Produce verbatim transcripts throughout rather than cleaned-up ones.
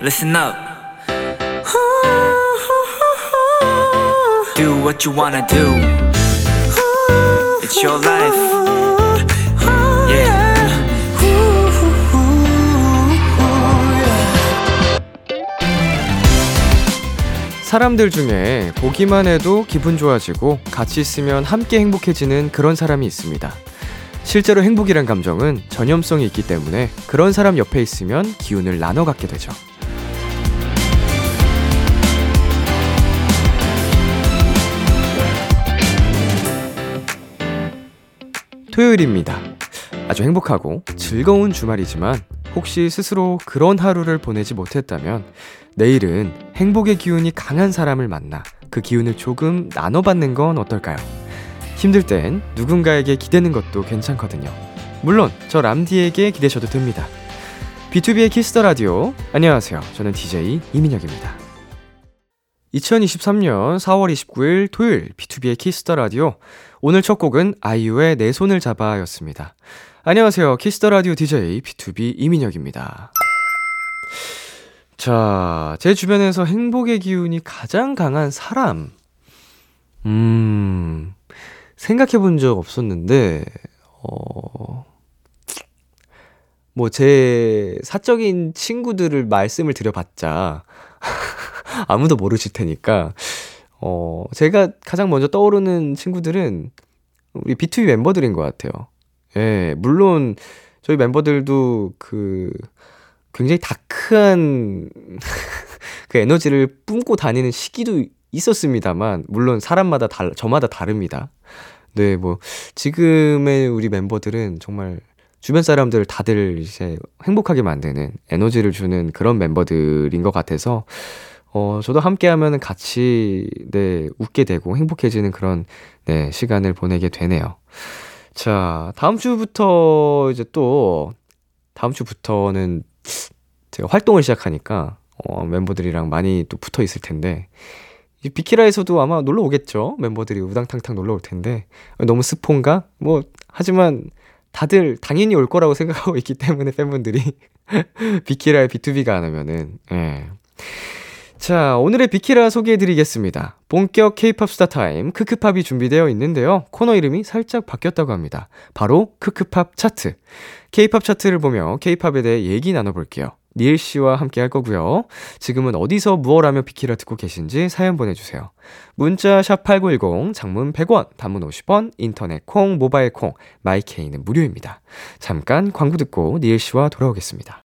listen up. Do what you wanna do. It's your life. Yeah. 사람들 중에 보기만 해도 기분 좋아지고 같이 있으면 함께 행복해지는 그런 사람이 있습니다. 실제로 행복이란 감정은 전염성이 있기 때문에 그런 사람 옆에 있으면 기운을 나눠 갖게 되죠. 토요일입니다. 아주 행복하고 즐거운 주말이지만 혹시 스스로 그런 하루를 보내지 못했다면 내일은 행복의 기운이 강한 사람을 만나 그 기운을 조금 나눠받는 건 어떨까요? 힘들 땐 누군가에게 기대는 것도 괜찮거든요. 물론 저 람디에게 기대셔도 됩니다. 비투비의 키스더 라디오, 안녕하세요. 저는 디제이 이민혁입니다. 이천이십삼년 사월 이십구일 토요일 비투비의 키스더 라디오, 오늘 첫 곡은 아이유의 내 손을 잡아 였습니다. 안녕하세요. 키스더 라디오 디제이 비투비 이민혁입니다. 자, 제 주변에서 행복의 기운이 가장 강한 사람, 음... 생각해 본 적 없었는데, 어... 뭐 제 사적인 친구들을 말씀을 드려봤자 아무도 모르실 테니까, 어... 제가 가장 먼저 떠오르는 친구들은 우리 비투비 멤버들인 것 같아요. 예, 물론 저희 멤버들도 그... 굉장히 다크한 그 에너지를 뿜고 다니는 시기도 있었습니다만, 물론 사람마다 달, 저마다 다릅니다. 네, 뭐 지금의 우리 멤버들은 정말 주변 사람들 다들 이제 행복하게 만드는 에너지를 주는 그런 멤버들인 것 같아서, 어, 저도 함께하면 같이 네 웃게 되고 행복해지는 그런 네 시간을 보내게 되네요. 자, 다음 주부터 이제 또 다음 주부터는 제가 활동을 시작하니까 어, 멤버들이랑 많이 또 붙어 있을 텐데, 비키라에서도 아마 놀러 오겠죠. 멤버들이 우당탕탕 놀러 올 텐데 너무 스폰가? 뭐 하지만 다들 당연히 올 거라고 생각하고 있기 때문에 팬분들이 비키라에 비투비가 안 하면은 예. 자, 오늘의 비키라 소개해드리겠습니다. 본격 K-팝 스타 타임 ㅋㅋ팝이 준비되어 있는데요. 코너 이름이 살짝 바뀌었다고 합니다. 바로 ㅋㅋ팝 차트. K-팝 차트를 보며 K-팝에 대해 얘기 나눠볼게요. 니엘 씨와 함께 할 거고요. 지금은 어디서 무얼 하며 비키라 듣고 계신지 사연 보내주세요. 문자 샵 팔구일공, 장문 백 원, 단문 오십 원, 인터넷 콩, 모바일 콩, 마이케이는 무료입니다. 잠깐 광고 듣고 니엘 씨와 돌아오겠습니다.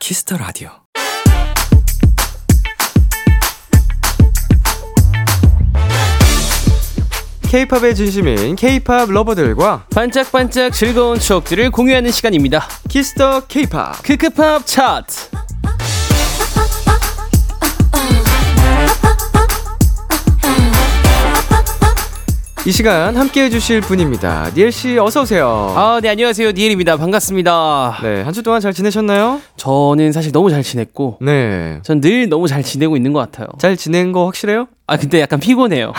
키스더 라디오. K-팝의 진심인 K-팝 러버들과 반짝반짝 즐거운 추억들을 공유하는 시간입니다. 키스더 K-팝 คึ크팝 차트. 이 시간 함께해 주실 분입니다. 니엘씨 어서오세요. 아, 네, 안녕하세요. 니엘입니다. 반갑습니다. 네, 한 주 동안 잘 지내셨나요? 저는 사실 너무 잘 지냈고, 네, 전 늘 너무 잘 지내고 있는 것 같아요. 잘 지낸 거 확실해요? 아, 근데 약간 피곤해요.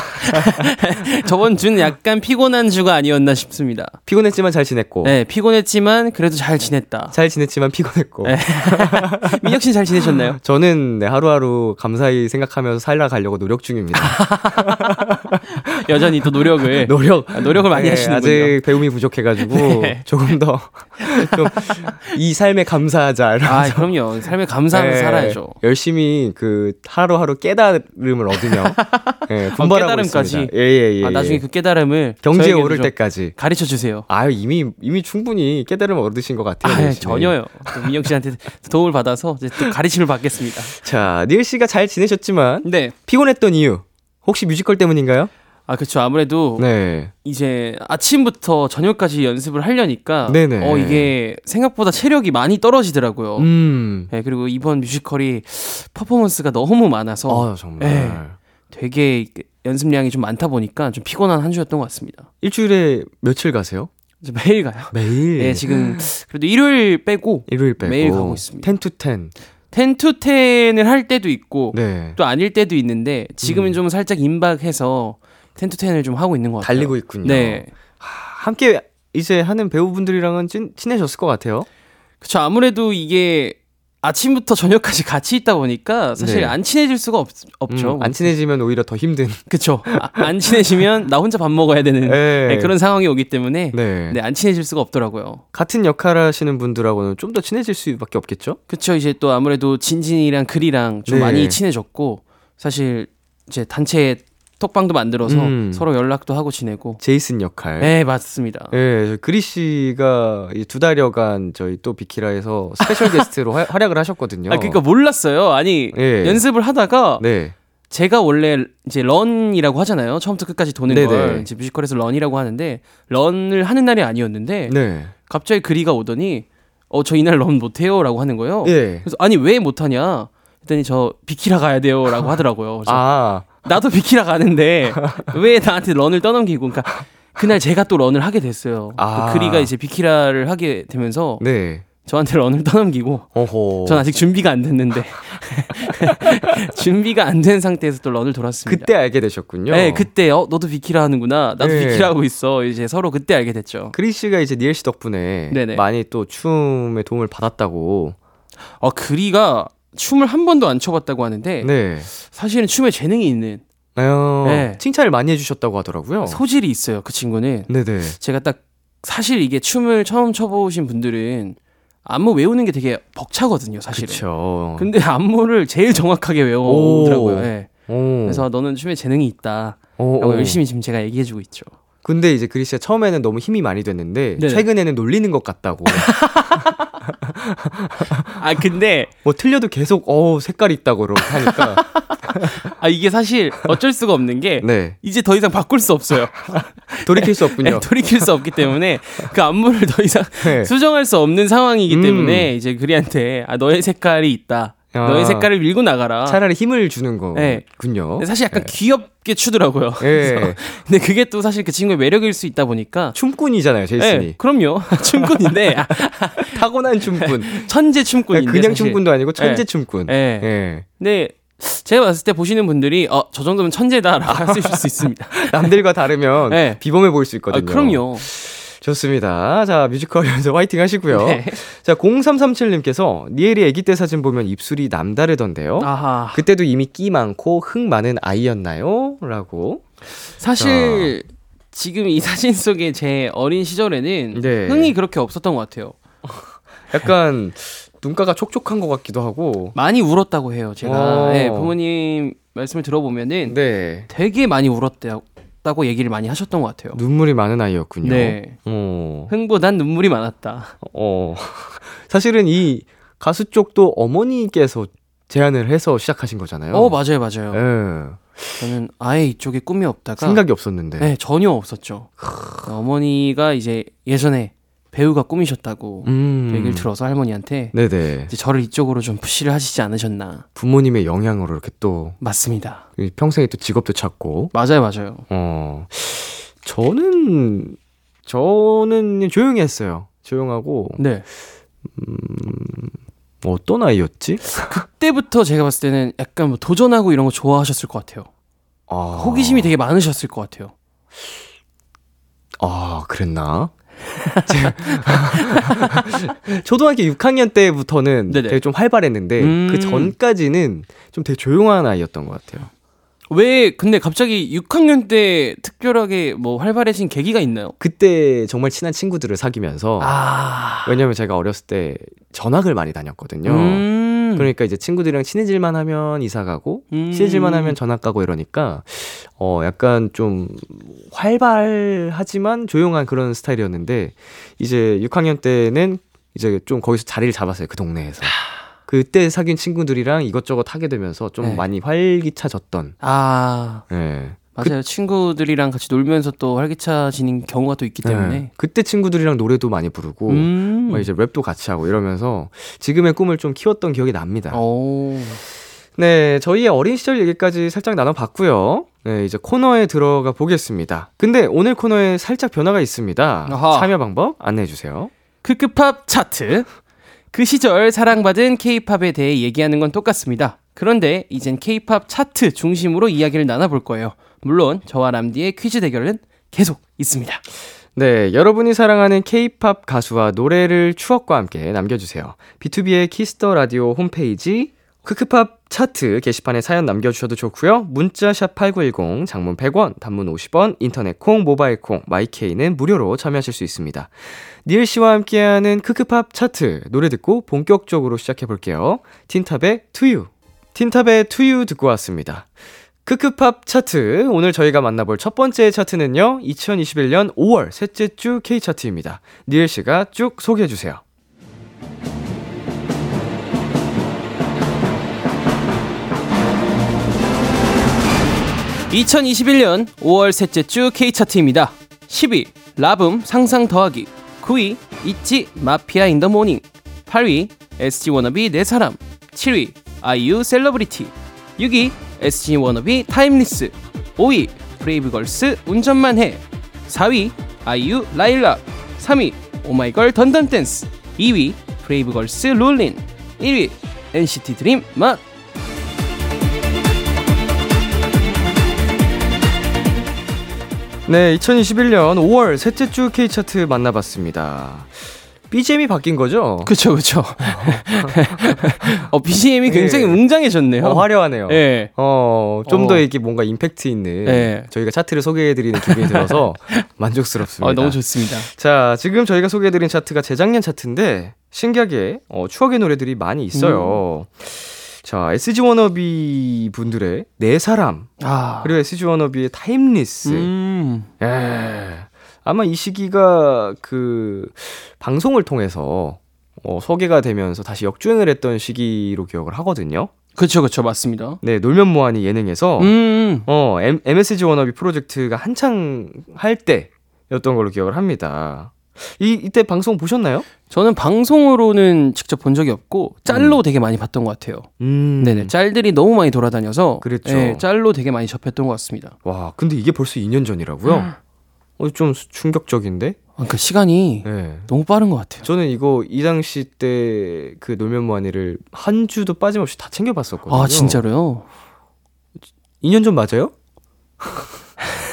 저번 주는 약간 피곤한 주가 아니었나 싶습니다. 피곤했지만 잘 지냈고, 네, 피곤했지만 그래도 잘 지냈다. 잘 지냈지만 피곤했고. 네. 민혁씨는 잘 지내셨나요? 저는 네, 하루하루 감사히 생각하면서 살아가려고 노력 중입니다. 여전히 또 노력 노력 아, 노력을 많이 네, 하시는군요. 아직 배움이 부족해가지고 네. 조금 더 좀 이 삶에 감사하자. 아, 그럼요. 삶에 감사하면서 네, 살아야죠. 열심히 그 하루하루 깨달음을 얻으며 네, 분발하고 어, 깨달음까지. 있습니다. 예예예. 예, 예. 아, 나중에 그 깨달음을 경지에 오를 때까지 가르쳐 주세요. 아, 이미 이미 충분히 깨달음을 얻으신 것 같아요. 아, 전혀요. 민혁 씨한테 도움을 받아서 이제 또 가르침을 받겠습니다. 자, 니엘 씨가 잘 지내셨지만 네. 피곤했던 이유 혹시 뮤지컬 때문인가요? 아, 그렇죠. 아무래도 네. 이제 아침부터 저녁까지 연습을 하려니까 네네. 어 이게 생각보다 체력이 많이 떨어지더라고요. 음. 네, 그리고 이번 뮤지컬이 퍼포먼스가 너무 많아서 아, 정말 네, 되게 연습량이 좀 많다 보니까 좀 피곤한 한 주였던 것 같습니다. 일주일에 며칠 가세요? 매일 가요. 매일. 네, 지금 그래도 일요일 빼고 일요일 빼고 매일 가고 있습니다. 텐 투 텐. 텐 투 텐을 할 때도 있고 네. 또 아닐 때도 있는데 지금은 음. 좀 살짝 임박해서 텐 투 텐을 좀 하고 있는 것 같아요. 달리고 있군요. 네. 하, 함께 이제 하는 배우분들이랑은 찐, 친해졌을 것 같아요. 그렇죠. 아무래도 이게 아침부터 저녁까지 같이 있다 보니까 사실 네. 안 친해질 수가 없, 없죠. 음, 안 친해지면 오히려 더 힘든. 그렇죠. 아, 안 친해지면 나 혼자 밥 먹어야 되는 네. 네, 그런 상황이 오기 때문에 네. 네, 안 친해질 수가 없더라고요. 같은 역할 하시는 분들하고는 좀 더 친해질 수밖에 없겠죠? 그렇죠. 이제 또 아무래도 진진이랑 글이랑 좀 네. 많이 친해졌고 사실 이제 단체 톡방도 만들어서 음. 서로 연락도 하고 지내고. 제이슨 역할. 네, 맞습니다. 네, 그리 씨가 두 달여간 저희 또 비키라에서 스페셜 게스트로 화, 활약을 하셨거든요. 아, 그러니까 몰랐어요. 아니 네. 연습을 하다가 네. 제가 원래 이제 런이라고 하잖아요. 처음부터 끝까지 도는 네네. 걸 이제 뮤지컬에서 런이라고 하는데 런을 하는 날이 아니었는데 네. 갑자기 그리가 오더니 어, 저 이날 런 못해요라고 하는 거예요. 네. 그래서 아니 왜 못하냐? 그랬더니 저 비키라 가야 돼요라고 하더라고요. 아. 나도 비키라 가는데 왜 나한테 런을 떠넘기고. 그러니까 그날 제가 또 런을 하게 됐어요. 아. 그리가 이제 비키라를 하게 되면서 네. 저한테 런을 떠넘기고. 어허. 전 아직 준비가 안 됐는데 준비가 안 된 상태에서 또 런을 돌았습니다. 그때 알게 되셨군요. 네, 그때 어, 너도 비키라 하는구나. 나도 네. 비키라 하고 있어. 이제 서로 그때 알게 됐죠. 그리 씨가 이제 니엘 씨 덕분에 네네. 많이 또 춤에 도움을 받았다고. 어, 그리가 춤을 한 번도 안 춰봤다고 하는데 네. 사실은 춤에 재능이 있는 어, 네. 칭찬을 많이 해주셨다고 하더라고요. 소질이 있어요, 그 친구는. 네네. 제가 딱 사실 이게 춤을 처음 춰보신 분들은 안무 외우는 게 되게 벅차거든요, 사실은. 그쵸. 근데 안무를 제일 정확하게 외우더라고요. 네. 그래서 너는 춤에 재능이 있다 라고 열심히 지금 제가 얘기해주고 있죠. 근데 이제 그리 씨가 처음에는 너무 힘이 많이 됐는데 네네. 최근에는 놀리는 것 같다고. 아, 근데 뭐 틀려도 계속 어 색깔이 있다고 하니까. 아, 이게 사실 어쩔 수가 없는 게 네. 이제 더 이상 바꿀 수 없어요. 돌이킬 수 없군요. 네, 돌이킬 수 없기 때문에 그 안무를 더 이상 네. 수정할 수 없는 상황이기 음. 때문에 이제 그리한테 아, 너의 색깔이 있다. 아, 너의 색깔을 밀고 나가라. 차라리 힘을 주는 거군요. 네. 사실 약간 네. 귀엽게 추더라고요. 네. 근데 그게 또 사실 그 친구의 매력일 수 있다 보니까. 춤꾼이잖아요, 제이슨이. 네, 그럼요. 춤꾼인데 타고난 춤꾼. 천재 춤꾼인데. 그냥 사실. 춤꾼도 아니고 천재 네. 춤꾼. 네. 네. 근데 제가 봤을 때 보시는 분들이 어, 저 정도면 천재다라고 하실 수 있습니다. 남들과 다르면 네. 비범해 보일 수 있거든요. 아, 그럼요. 좋습니다. 자, 뮤지컬 연습 화이팅 하시고요. 네. 자, 공삼삼칠님께서 니엘이 아기 때 사진 보면 입술이 남다르던데요. 아하. 그때도 이미 끼 많고 흥 많은 아이였나요? 라고. 사실 자. 지금 이 사진 속에 제 어린 시절에는 네. 흥이 그렇게 없었던 것 같아요. 약간 눈가가 촉촉한 것 같기도 하고. 많이 울었다고 해요, 제가. 네, 부모님 말씀을 들어보면은 네. 되게 많이 울었대요. 다고 얘기를 많이 하셨던 것 같아요. 눈물이 많은 아이였군요. 네. 어. 흥보단 눈물이 많았다. 어. 사실은 이 가수 쪽도 어머니께서 제안을 해서 시작하신 거잖아요. 어, 맞아요, 맞아요. 네. 저는 아예 이쪽에 꿈이 없다가 생각이 없었는데. 네, 전혀 없었죠. 어머니가 이제 예전에 배우가 꿈이셨다고 음. 얘기를 들어서 할머니한테 네네. 이제 저를 이쪽으로 좀 푸시를 하시지 않으셨나. 부모님의 영향으로 이렇게 또. 맞습니다. 평생에 또 직업도 찾고. 맞아요, 맞아요. 어, 저는 저는 조용히 했어요. 조용하고. 네. 음, 어떤 아이였지? 그때부터 제가 봤을 때는 약간 뭐 도전하고 이런 거 좋아하셨을 것 같아요. 아. 호기심이 되게 많으셨을 것 같아요. 아, 그랬나? 초등학교 육 학년 때부터는 네네. 되게 좀 활발했는데 음~ 그 전까지는 좀 되게 조용한 아이였던 것 같아요. 왜 근데 갑자기 육 학년 때 특별하게 뭐 활발해진 계기가 있나요? 그때 정말 친한 친구들을 사귀면서 아~ 왜냐면 제가 어렸을 때 전학을 많이 다녔거든요. 음~ 그러니까 이제 친구들이랑 친해질만 하면 이사가고 음~ 친해질만 하면 전학가고 이러니까 어 약간 좀 활발하지만 조용한 그런 스타일이었는데 이제 육 학년 때는 이제 좀 거기서 자리를 잡았어요, 그 동네에서. 그때 사귄 친구들이랑 이것저것 하게 되면서 좀 네. 많이 활기차졌던. 아, 네. 맞아요. 그, 친구들이랑 같이 놀면서 또 활기차지는 경우가 또 있기 때문에 네. 그때 친구들이랑 노래도 많이 부르고 음~ 뭐 이제 랩도 같이 하고 이러면서 지금의 꿈을 좀 키웠던 기억이 납니다. 오. 네, 저희의 어린 시절 얘기까지 살짝 나눠봤고요. 네, 이제 코너에 들어가 보겠습니다. 근데 오늘 코너에 살짝 변화가 있습니다. 아하. 참여 방법 안내해주세요. คึคึ팝 차트. 그 시절 사랑받은 K-팝에 대해 얘기하는 건 똑같습니다. 그런데 이젠 K-팝 차트 중심으로 이야기를 나눠볼 거예요. 물론 저와 람디의 퀴즈 대결은 계속 있습니다. 네, 여러분이 사랑하는 K-팝 가수와 노래를 추억과 함께 남겨주세요. 비투비의 키스더 라디오 홈페이지 คึคึ팝 차트 게시판에 사연 남겨주셔도 좋고요. 문자 샵 팔구일공, 장문 백 원, 단문 오십 원, 인터넷 콩, 모바일 콩, 마이케이는 무료로 참여하실 수 있습니다. 니엘 씨와 함께하는 คึคึ팝 차트 노래 듣고 본격적으로 시작해볼게요. 틴탑의 투유. 틴탑의 투유 듣고 왔습니다. คึคึ팝 차트, 오늘 저희가 만나볼 첫 번째 차트는요, 이천이십일 년 오월 셋째 주 K차트입니다. 니엘 씨가 쭉 소개해주세요. 이천이십일 년 오월 셋째 주 K차트입니다. 십 위 라붐 상상 더하기. 구 위 있지 마피아 인 더 모닝. 팔 위 에스지워너비 내 사람. 칠 위 아이유 셀러브리티. 육 위 에스지워너비 타임리스. 오 위 브레이브걸스 운전만 해. 사 위 아이유 라일락. 삼 위 오마이걸 던던댄스. 이 위 브레이브걸스 롤린. 일 위 엔시티 드림 맛. 네, 이천이십일 년 오월 셋째 주 K차트 만나봤습니다. 비지엠이 바뀐 거죠? 그쵸, 그쵸. 어, 비지엠이 굉장히 네. 웅장해졌네요. 어, 화려하네요. 네. 어, 좀 더 이렇게 뭔가 임팩트 있는 네. 저희가 차트를 소개해드리는 기분이 들어서 만족스럽습니다. 아, 너무 좋습니다. 자, 지금 저희가 소개해드린 차트가 재작년 차트인데 신기하게 어, 추억의 노래들이 많이 있어요. 음. 자, 에스지워너비 분들의 내 사람, 아. 그리고 에스지워너비의 타임리스. 음. 예. 아마 이 시기가 그 방송을 통해서 어, 소개가 되면서 다시 역주행을 했던 시기로 기억을 하거든요. 그렇죠, 그렇죠, 맞습니다. 네, 놀면 뭐하니 예능에서 음. 어, M, 엠에스지워너비 프로젝트가 한창 할 때였던 걸로 기억을 합니다. 이, 이때 방송 보셨나요? 저는 방송으로는 직접 본 적이 없고 짤로 음. 되게 많이 봤던 것 같아요. 음. 네네, 짤들이 너무 많이 돌아다녀서 그랬죠. 예, 짤로 되게 많이 접했던 것 같습니다. 와, 근데 이게 벌써 이 년 전이라고요? 어, 좀 충격적인데? 그러니까 시간이 네. 너무 빠른 것 같아요. 저는 이거 이 당시 때 그 놀면 뭐하니를 한 주도 빠짐없이 다 챙겨봤었거든요. 아, 진짜로요? 이 년 전 맞아요?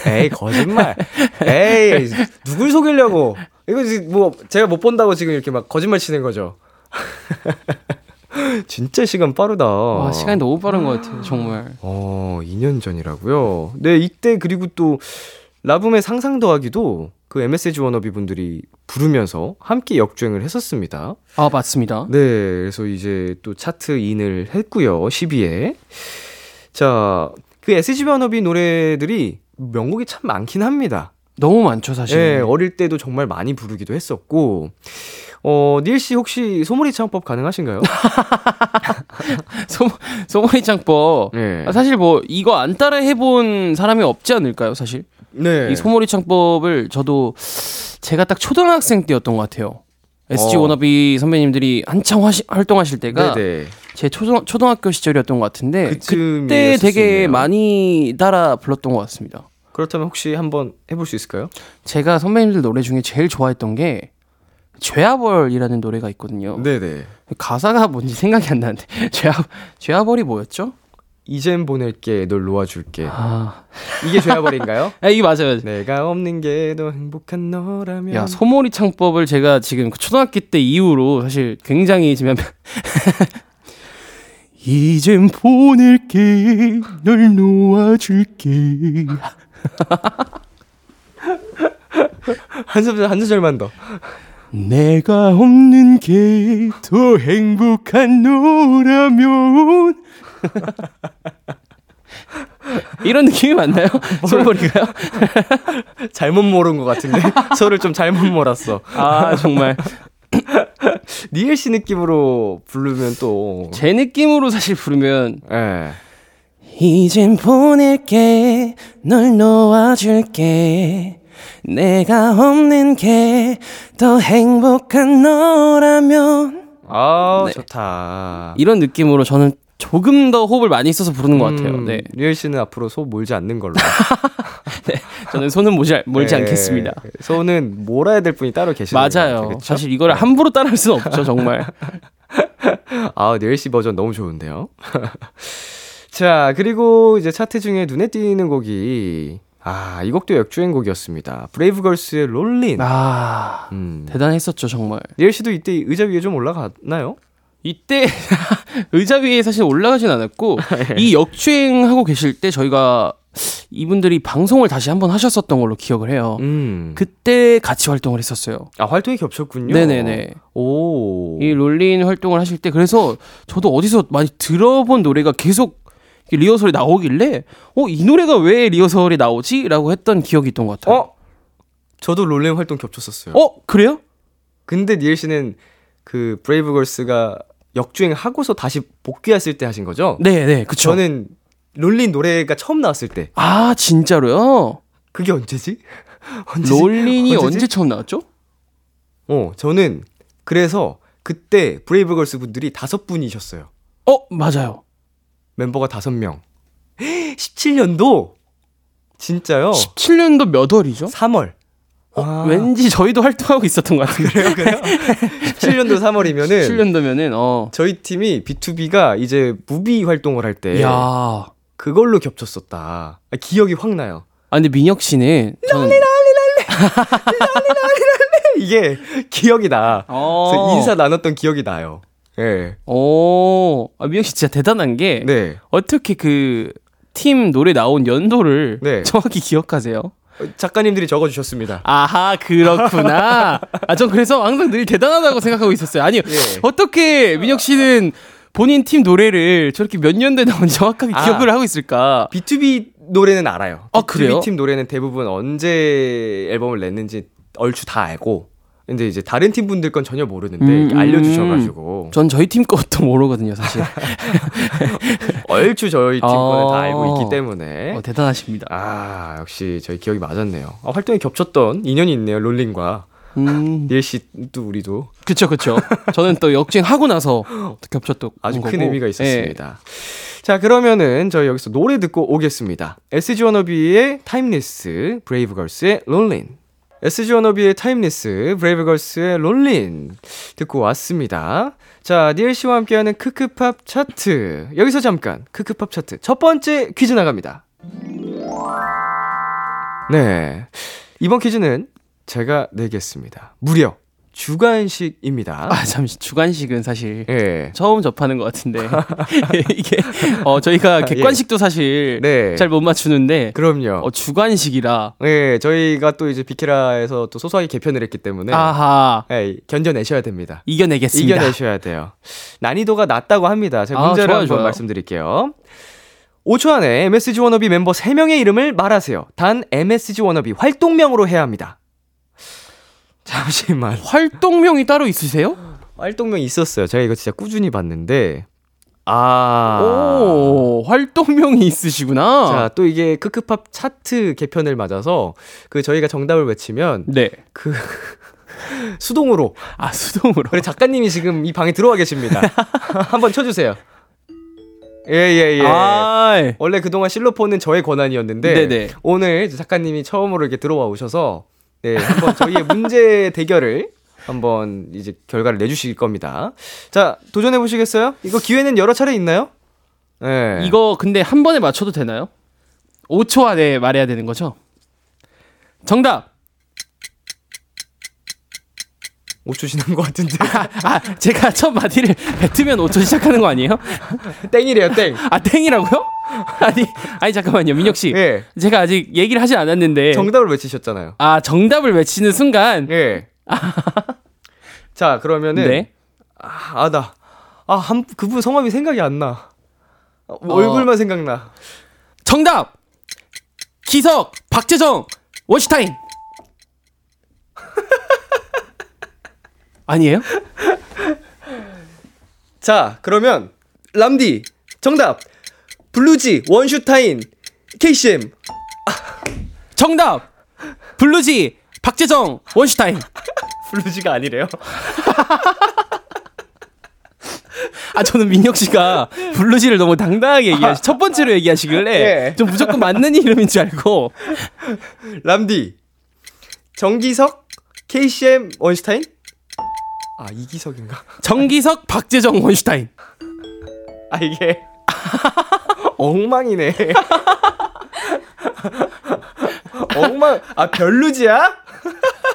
에이, 거짓말. 에이, 누굴 속이려고. 이거 지금 뭐 제가 못 본다고 지금 이렇게 막 거짓말 치는 거죠. 진짜 시간 빠르다. 와, 시간이 너무 빠른 것 같아요, 정말. 어, 이 년 전이라고요? 네, 이때 그리고 또 라붐의 상상 더하기도 그 엠에스지워너비 분들이 부르면서 함께 역주행을 했었습니다. 아, 맞습니다. 네, 그래서 이제 또 차트 인을 했고요, 십 위에. 자, 그 에스지워너비 노래들이 명곡이 참 많긴 합니다. 너무 많죠, 사실. 예, 어릴 때도 정말 많이 부르기도 했었고. 어, 니엘 씨 혹시 소머리 창법 가능하신가요? 소, 소머리 창법. 네. 아, 사실 뭐 이거 안 따라 해본 사람이 없지 않을까요, 사실? 네. 이 소머리 창법을 저도 제가 딱 초등학생 때였던 것 같아요. 에스지워너비 어. 선배님들이 한창 하시, 활동하실 때가 네네. 제 초등, 초등학교 시절이었던 것 같은데 그때 되게 많이 따라 불렀던 것 같습니다. 그렇다면 혹시 한번 해볼 수 있을까요? 제가 선배님들 노래 중에 제일 좋아했던 게 죄아벌이라는 노래가 있거든요. 네네. 가사가 뭔지 생각이 안 나는데 죄아, 죄아벌이 뭐였죠? 이젠 보낼게 널 놓아줄게. 아. 이게 죄아벌인가요? 아, 이게 맞아요. 내가 없는 게 더 행복한 너라면. 야, 소머리 창법을 제가 지금 초등학교 때 이후로 사실 굉장히 지금 이젠 보낼게 널 놓아줄게. 한 소절, 한 소절만 더. 내가 없는 게 더 행복한 너라면. 이런 느낌이 맞나요? 소리가요? 잘못 모른 것 같은데. 소를 좀 잘못 몰았어. 아, 정말. 니엘 씨 느낌으로 부르면 또 제 느낌으로 사실 부르면 예. 이젠 보낼게 널 놓아줄게 내가 없는 게 더 행복한 너라면. 아 네. 좋다. 이런 느낌으로 저는 조금 더 호흡을 많이 써서 부르는 음, 것 같아요. 네. 리엘 씨는 앞으로 손 몰지 않는 걸로. 네, 저는 손은 몰지, 몰지 네, 않겠습니다. 손은 몰아야 될 분이 따로 계시는 거죠. 맞아요. 그쵸? 사실 이걸 함부로 따라할 수는 없죠, 정말. 아, 리엘 씨 버전 너무 좋은데요. 자, 그리고 이제 차트 중에 눈에 띄는 곡이 아, 이 곡도 역주행곡이었습니다. 브레이브걸스의 롤린. 아, 음. 대단했었죠, 정말. 리엘 씨도 이때 의자 위에 좀 올라갔나요? 이때 의자 위에 사실 올라가진 않았고 이 역주행하고 계실 때 저희가 이분들이 방송을 다시 한번 하셨었던 걸로 기억을 해요. 음. 그때 같이 활동을 했었어요. 아, 활동이 겹쳤군요. 네네네. 오. 이 롤린 활동을 하실 때 그래서 저도 어디서 많이 들어본 노래가 계속 리허설이 나오길래 어, 이 노래가 왜 리허설이 나오지? 라고 했던 기억이 있던 것 같아요. 어? 저도 롤린 활동 겹쳤었어요. 어? 그래요? 근데 니엘 씨는 그 브레이브걸스가 역주행하고서 다시 복귀했을 때 하신 거죠? 네네, 그쵸. 저는 롤린 노래가 처음 나왔을 때. 아, 진짜로요? 그게 언제지? 언제지? 롤린이 언제지? 언제 처음 나왔죠? 어, 저는 그래서 그때 브레이브걸스 분들이 다섯 분이셨어요. 어, 맞아요. 멤버가 다섯 명. 십칠 년도? 진짜요? 십칠 년도 몇 월이죠? 삼월. 어, 아. 왠지 저희도 활동하고 있었던 것 같아요. 그래요, 그래요? 십칠 년도 삼월이면은. 십칠 년도면은, 어. 저희 팀이 비투비가 이제 무비 활동을 할 때. 야. 그걸로 겹쳤었다. 아, 기억이 확 나요. 아, 근데 민혁 씨는. 롤리, 롤리, 롤리. 롤리, 롤리, 롤리. 이게 기억이 나. 어. 그래서 인사 나눴던 기억이 나요. 예. 네. 오. 아, 민혁 씨 진짜 대단한 게. 네. 어떻게 그 팀 노래 나온 연도를. 네. 정확히 기억하세요? 작가님들이 적어주셨습니다. 아하, 그렇구나. 아, 전 그래서 항상 늘 대단하다고 생각하고 있었어요. 아니, 예. 어떻게 민혁 씨는 본인 팀 노래를 저렇게 몇 년대 나온 정확하게 아, 기억을 하고 있을까? 비투비 노래는 알아요. 아, 그래요? 비투비 팀 노래는 대부분 언제 앨범을 냈는지 얼추 다 알고, 근데 이제 다른 팀 분들 건 전혀 모르는데 음, 알려주셔가지고. 전 저희 팀 것도 모르거든요, 사실. 얼추 저희 팀 거는 다 알고 있기 때문에. 어, 대단하십니다. 아, 역시 저희 기억이 맞았네요. 아, 활동에 겹쳤던 인연이 있네요, 롤린과. 음. 니엘 씨 또 우리도. 그쵸, 그쵸. 저는 또 역주행하고 나서 겹쳤던 아주 거고. 큰 의미가 있었습니다. 네. 자, 그러면은 저희 여기서 노래 듣고 오겠습니다. 에스지워너비의 타임리스, 브레이브걸스의 롤린. 에스지워너비의 타임리스, 브레이브걸스의 롤린 듣고 왔습니다. 자, 니엘 씨와 함께하는 ㅋㅋ팝 차트. 여기서 잠깐 คึ크팝 차트 첫 번째 퀴즈 나갑니다. 네, 이번 퀴즈는 제가 내겠습니다. 무려 주간식입니다. 아, 잠시, 주간식은 사실 예. 처음 접하는 것 같은데 이게 어, 저희가 객관식도 예. 사실 네. 잘 못 맞추는데. 그럼요. 어, 주간식이라. 예, 저희가 또 이제 비키라에서 또 소소하게 개편을 했기 때문에. 아하. 예, 견뎌내셔야 됩니다. 이겨내겠습니다. 이겨내셔야 돼요. 난이도가 낮다고 합니다. 제가 문제를 아, 한번 말씀드릴게요. 오 초 안에 엠에스지 워너비 멤버 세 명의 이름을 말하세요. 단 엠에스지 워너비 활동명으로 해야 합니다. 잠시만. 활동명이 따로 있으세요? 활동명 있었어요. 제가 이거 진짜 꾸준히 봤는데. 아. 오, 활동명이 있으시구나. 자, 또 이게 คึ크팝 차트 개편을 맞아서 그 저희가 정답을 외치면. 네. 그. 수동으로. 아, 수동으로. 그래, 작가님이 지금 이 방에 들어와 계십니다. 한번 쳐주세요. 예, 예, 예. 아이. 원래 그동안 실로폰은 저의 권한이었는데. 네네. 오늘 작가님이 처음으로 이렇게 들어와 오셔서. 네, 한번 저희의 문제 대결을 한번 이제 결과를 내주실 겁니다. 자, 도전해 보시겠어요? 이거 기회는 여러 차례 있나요? 네. 이거 근데 한 번에 맞춰도 되나요? 오 초 안에 말해야 되는 거죠? 정답. 오 초 지난 것 같은데. 아, 아, 제가 첫 마디를 뱉으면 오 초 시작하는 거 아니에요? 땡이래요, 땡. 아, 땡이라고요? 아니, 아니, 잠깐만요, 민혁 씨. 예. 제가 아직 얘기를 하진 않았는데. 정답을 외치셨잖아요. 아, 정답을 외치는 순간. 예. 아, 자, 그러면은. 네. 아, 아, 나. 아, 한, 그분 성함이 생각이 안 나. 어, 얼굴만 생각나. 정답! 기석, 박재정, 원슈타인! 아니에요? 자, 그러면 람디 정답 블루지, 원슈타인, 케이씨엠. 아. 정답! 블루지, 박재정, 원슈타인. 블루지가 아니래요. 아, 저는 민혁 씨가 블루지를 너무 당당하게 얘기하시, 첫 번째로 얘기하시길래 좀 무조건 맞는 이름인 줄 알고. 람디, 정기석, 케이씨엠, 원슈타인? 아, 이기석인가? 정기석, 박재정, 원슈타인. 아, 이게 엉망이네. 엉망. 아, 별루지야?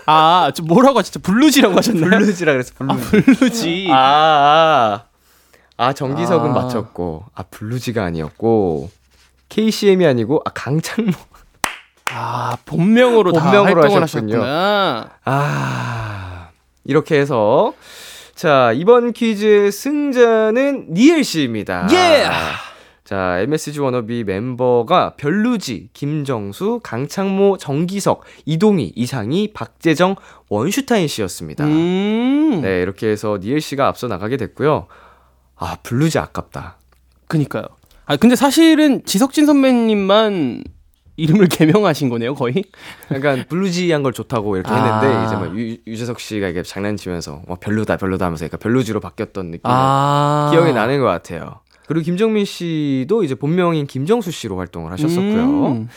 아, 저 뭐라고 진짜 블루지라고 하셨나요? 블루지라 그랬어. 블루지. 아, 블루지. 아, 아. 아, 정기석은 아. 맞췄고. 아, 블루지가 아니었고. 케이씨엠이 아니고. 아, 강창모. 아, 본명으로, 본명으로 다 활동을 하셨군요. 아, 이렇게 해서 자, 이번 퀴즈의 승자는 니엘 씨입니다. 예. Yeah! 자, 엠에스지워너비 멤버가 별루지, 김정수, 강창모, 정기석, 이동희, 이상희, 박재정, 원슈타인 씨였습니다. 음~ 네, 이렇게 해서 니엘 씨가 앞서 나가게 됐고요. 아, 블루지 아깝다. 그니까요. 아, 근데 사실은 지석진 선배님만 이름을 개명하신 거네요, 거의? 약간 블루지 한 걸 좋다고 이렇게 했는데, 아~ 이제 막 유, 유재석 씨가 이렇게 장난치면서 와, 별로다, 별로다 하면서 약간 별루지로 바뀌었던 느낌이 아~ 기억이 나는 것 같아요. 그리고 김정민 씨도 이제 본명인 김정수 씨로 활동을 하셨었고요. 음.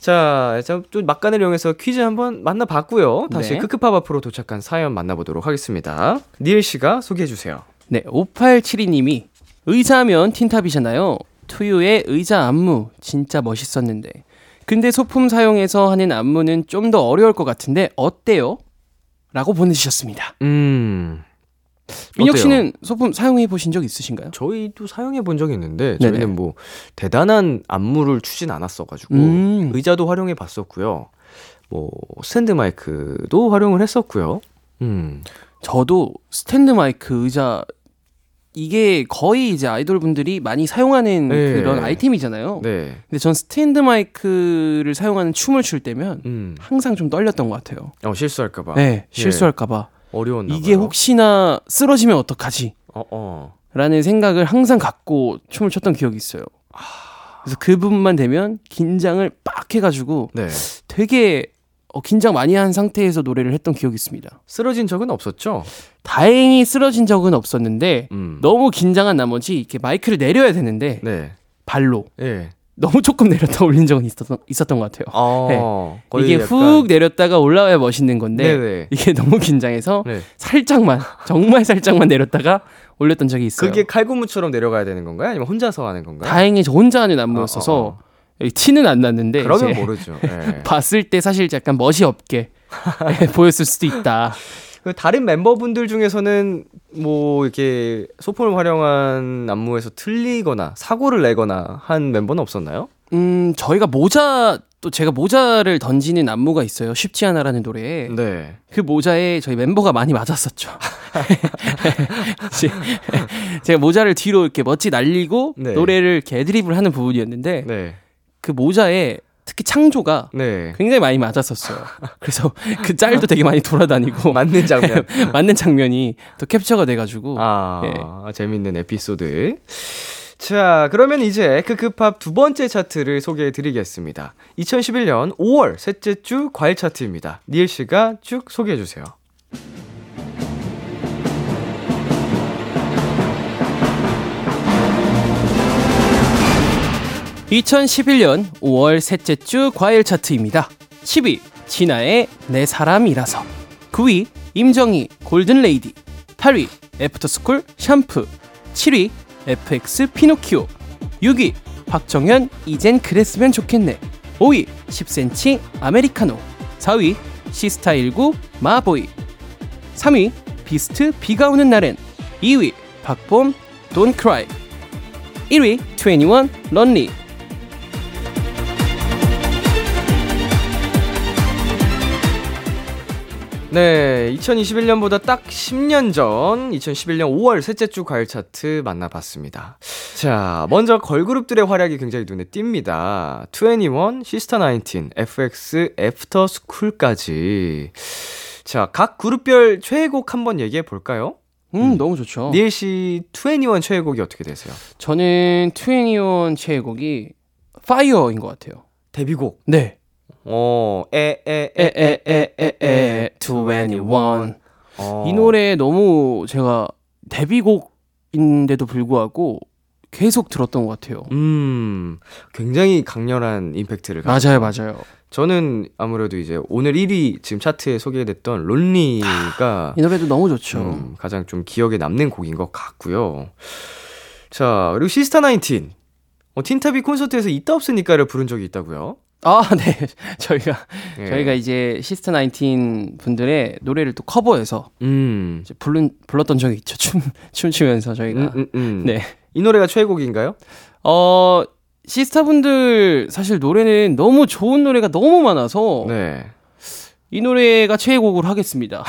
자, 좀 막간을 이용해서 퀴즈 한번 만나봤고요. 다시 네. 끄끄팝 앞으로 도착한 사연 만나보도록 하겠습니다. 니엘 씨가 소개해주세요. 네, 오팔칠이 님이 의사하면 틴탑이잖아요. 투유의 의자 안무 진짜 멋있었는데. 근데 소품 사용해서 하는 안무는 좀 더 어려울 것 같은데 어때요? 라고 보내주셨습니다. 음... 민혁 씨는 소품 사용해 보신 적 있으신가요? 저희도 사용해 본 적이 있는데 저희는 네네. 뭐 대단한 안무를 추진 않았어가지고 음. 의자도 활용해 봤었고요. 뭐 스탠드 마이크도 활용을 했었고요. 음. 저도 스탠드 마이크, 의자 이게 거의 이제 아이돌 분들이 많이 사용하는 네. 그런 아이템이잖아요. 네. 근데 전 스탠드 마이크를 사용하는 춤을 출 때면 음. 항상 좀 떨렸던 것 같아요. 어, 실수할까봐. 네, 실수할까봐. 예. 어려웠나 이게 봐요. 혹시나 쓰러지면 어떡하지? 어, 어. 라는 생각을 항상 갖고 춤을 췄던 기억이 있어요. 아... 그래서 그 부분만 되면 긴장을 빡 해가지고 네. 되게 어, 긴장 많이 한 상태에서 노래를 했던 기억이 있습니다. 쓰러진 적은 없었죠? 다행히 쓰러진 적은 없었는데 음. 너무 긴장한 나머지 이렇게 마이크를 내려야 되는데 네. 발로 네. 너무 조금 내렸다 올린 적은 있었던, 있었던 것 같아요. 어, 네. 이게 약간... 훅 내렸다가 올라와야 멋있는 건데 네네. 이게 너무 긴장해서 네. 살짝만, 정말 살짝만 내렸다가 올렸던 적이 있어요. 그게 칼군무처럼 내려가야 되는 건가요? 아니면 혼자서 하는 건가요? 다행히 저 혼자 하는 안무였어서 어, 어, 어. 티는 안 났는데 그러면 모르죠. 네. 봤을 때 사실 약간 멋이 없게 보였을 수도 있다. 다른 멤버분들 중에서는 뭐 이렇게 소품을 활용한 안무에서 틀리거나 사고를 내거나 한 멤버는 없었나요? 음, 저희가 모자, 또 제가 모자를 던지는 안무가 있어요. 쉽지 않아라는 노래에. 네. 그 모자에 저희 멤버가 많이 맞았었죠. 제가 모자를 뒤로 이렇게 멋지 날리고 네. 노래를 이렇게 애드립을 하는 부분이었는데 네. 그 모자에 특히 창조가 네. 굉장히 많이 맞았었어요. 그래서 그 짤도 되게 많이 돌아다니고 맞는 장면, 맞는 장면이 또 캡처가 돼가지고 아, 예. 재밌는 에피소드. 자, 그러면 이제 คึคึ팝 두 번째 차트를 소개해드리겠습니다. 이천십일 년 오월 셋째 주 과일 차트입니다. 니엘 씨가 쭉 소개해주세요. 이천십일 년 오월 셋째 주 과일 차트입니다. 십 위 진아의 내 사람이라서, 구 위 임정희 골든레이디, 팔 위 애프터스쿨 샴푸, 칠 위 에프엑스 피노키오, 육 위 박정현 이젠 그랬으면 좋겠네, 오 위 십 센티미터 아메리카노, 사 위 씨스타 십구 마보이, 삼 위 비스트 비가 오는 날엔, 이 위 박봄 Don't Cry, 일 위 이십일 런리. 네, 이천이십일 년보다 딱 십 년 전 이천십일 년 오월 셋째 주 과일 차트 만나봤습니다. 자, 먼저 걸그룹들의 활약이 굉장히 눈에 띕니다. 투애니원, 시스타 십구, 에프엑스, 애프터스쿨까지. 자, 각 그룹별 최애곡 한번 얘기해 볼까요? 음, 음, 너무 좋죠. 니엘 씨 투애니원 최애곡이 어떻게 되세요? 저는 투애니원 최애곡이 파이어인 것 같아요. 데뷔곡? 네. 어, 에에에에에에 투애니원. 이 노래 너무 제가 데뷔곡인데도 불구하고 계속 들었던 것 같아요. 음, 굉장히 강렬한 임팩트를 가지고. 맞아요, 맞아요. 저는 아무래도 이제 오늘 일 위 지금 차트에 소개됐던 론리가 이 노래도 너무 좋죠. 음, 가장 좀 기억에 남는 곡인 것 같고요. 자, 그리고 시스타 나인틴 어, 틴탑이 콘서트에서 있다 없으니까를 부른 적이 있다고요? 아, 네. 저희가 예. 저희가 이제 시스타 나인틴 분들의 노래를 또 커버해서 음. 이제 부른 불렀던 적이 있죠. 춤 춤추면서 저희가 음, 음, 음. 네. 이 노래가 최애곡인가요? 어, 시스타분들 사실 노래는 너무 좋은 노래가 너무 많아서 네. 이 노래가 최애곡으로 하겠습니다.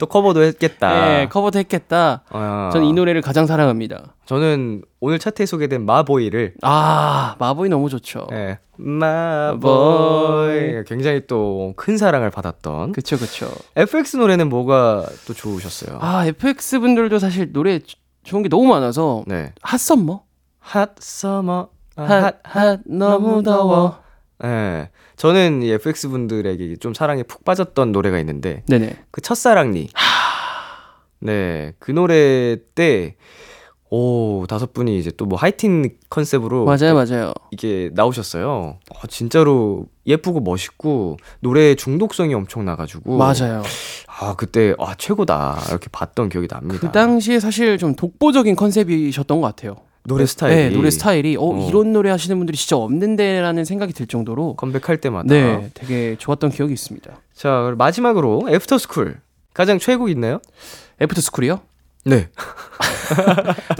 또 커버도 했겠다. 네, 커버도 했겠다. 아. 저는 이 노래를 가장 사랑합니다. 저는 오늘 차트에 소개된 마보이를 아, 마보이 너무 좋죠. 네. 마보이 굉장히 또 큰 사랑을 받았던. 그렇죠, 그렇죠. 에프엑스 노래는 뭐가 또 좋으셨어요? 아, 에프엑스 분들도 사실 노래 좋은 게 너무 많아서 네. 핫썸머 핫 서머 핫 핫 너무 더워. 네, 저는 이 에프엑스 분들에게 좀 사랑에 푹 빠졌던 노래가 있는데, 네네. 그 첫사랑니. 하... 네, 그 노래 때 오 다섯 분이 이제 또 뭐 하이틴 컨셉으로 맞아요, 맞아요. 이게 나오셨어요. 아, 진짜로 예쁘고 멋있고 노래의 중독성이 엄청나가지고 맞아요. 아, 그때 아 최고다 이렇게 봤던 기억이 납니다. 그 당시에 사실 좀 독보적인 컨셉이셨던 것 같아요. 노래 스타일이. 네, 노래 스타일이 어, 어. 이런 노래 하시는 분들이 진짜 없는데 라는 생각이 들 정도로 컴백할 때마다 네, 되게 좋았던 기억이 있습니다. 자, 마지막으로 애프터스쿨 가장 최애곡 있나요? 애프터스쿨이요? 네.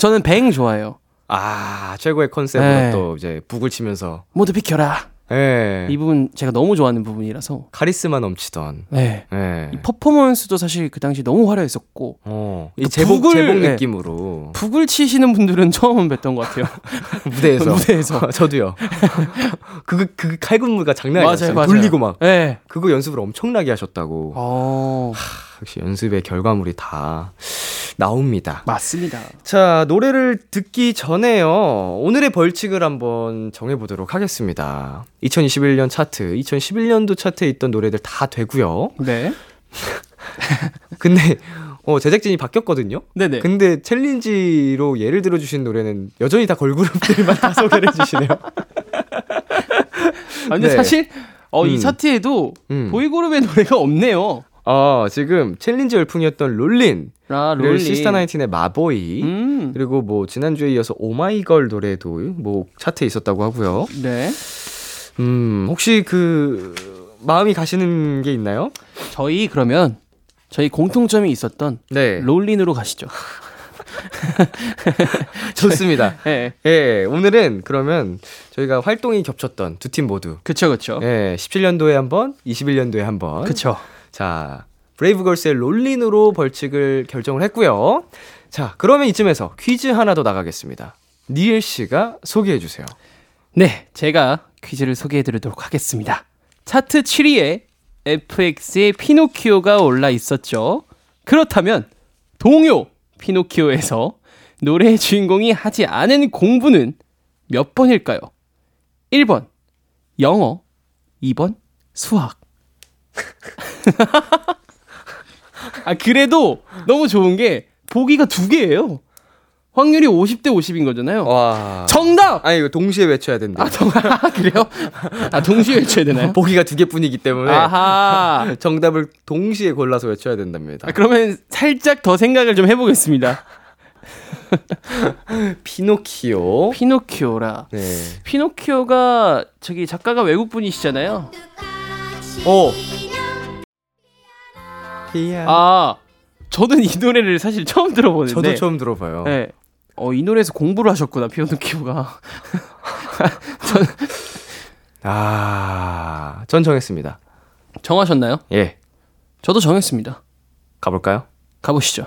저는 뱅 좋아해요. 아, 최고의 컨셉으로 네. 또 이제 북을 치면서 모두 비켜라. 네. 이 부분 제가 너무 좋아하는 부분이라서 카리스마 넘치던 네. 네. 이 퍼포먼스도 사실 그 당시 너무 화려했었고 어. 이 제복, 북을, 제복 느낌으로 네. 북을 치시는 분들은 처음 뵀던 것 같아요. 무대에서 무대에서 저도요. 그거 그 칼군무가 장난 아니었어요. 돌리고 막 네. 그거 연습을 엄청나게 하셨다고. 어. 하, 역시 연습의 결과물이 다 나옵니다. 맞습니다. 자, 노래를 듣기 전에요. 오늘의 벌칙을 한번 정해보도록 하겠습니다. 이천이십일 년 차트, 이천십일 년도 차트에 있던 노래들 다 되고요. 네. 근데 어, 제작진이 바뀌었거든요. 네네. 근데 챌린지로 예를 들어주신 노래는 여전히 다 걸그룹들만 다 소개를 해주시네요. 아, 근데 네. 사실 어, 음. 이 차트에도 음. 보이그룹의 노래가 없네요. 어, 지금 챌린지 열풍이었던 롤린, 아, 롤린. 시스타 나인틴의 마보이, 음. 그리고 뭐 지난주에 이어서 오마이걸 노래도 뭐 차트에 있었다고 하고요. 네. 음, 혹시 그 마음이 가시는 게 있나요? 저희 그러면 저희 공통점이 있었던 네. 롤린으로 가시죠. 좋습니다. 예. 네. 네, 오늘은 그러면 저희가 활동이 겹쳤던 두 팀 모두. 그쵸, 그쵸. 예, 네, 십칠 년도에 한 번, 이십일 년도에 한 번. 그쵸. 자, 브레이브걸스의 롤린으로 벌칙을 결정을 했고요. 자, 그러면 이쯤에서 퀴즈 하나 더 나가겠습니다. 니엘 씨가 소개해 주세요. 네, 제가 퀴즈를 소개해 드리도록 하겠습니다. 차트 칠 위에 에프엑스의 피노키오가 올라 있었죠. 그렇다면 동요 피노키오에서 노래의 주인공이 하지 않은 공부는 몇 번일까요? 일 번 영어, 이 번 수학. 아, 그래도 너무 좋은 게 보기가 두 개예요. 확률이 오십 대 오십인 거잖아요. 와. 정답! 아니, 이거 동시에 외쳐야 된대. 아, 동... 아, 그래요? 아, 동시에 외쳐야 되나요? 보기가 두 개뿐이기 때문에 아하. 정답을 동시에 골라서 외쳐야 된답니다. 아, 그러면 살짝 더 생각을 좀 해보겠습니다. 피노키오. 피노키오라. 네. 피노키오가 저기 작가가 외국분이시잖아요. 오. 아, 저는 이 노래를 사실 처음 들어보는데. 저도 처음 들어봐요. 네. 어, 이 노래에서 공부를 하셨구나, 피노키오가. 전... 아, 전 정했습니다. 정하셨나요? 예. 저도 정했습니다. 가볼까요? 가보시죠.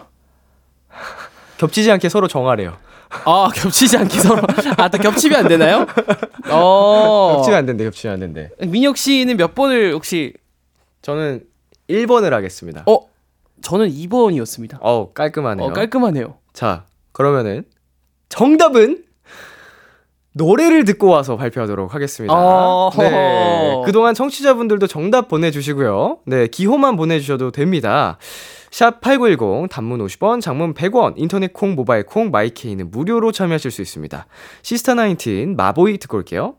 겹치지 않게 서로 정하래요. 아, 겹치지 않게 서로. 아, 또 겹치면 안 되나요? 어. 겹치면 안 된대, 겹치면 안 된대. 민혁 씨는 몇 번을 혹시? 저는 일 번을 하겠습니다. 어? 저는 이 번이었습니다. 어, 깔끔하네요. 어, 깔끔하네요. 자, 그러면은 정답은 노래를 듣고 와서 발표하도록 하겠습니다. 아~ 네, 그동안 청취자분들도 정답 보내주시고요. 네, 기호만 보내주셔도 됩니다. 샵 팔구일공, 단문 오십 원, 장문 백 원, 인터넷 콩, 모바일 콩, 마이케이는 무료로 참여하실 수 있습니다. 시스타나인틴 마보이 듣고 올게요.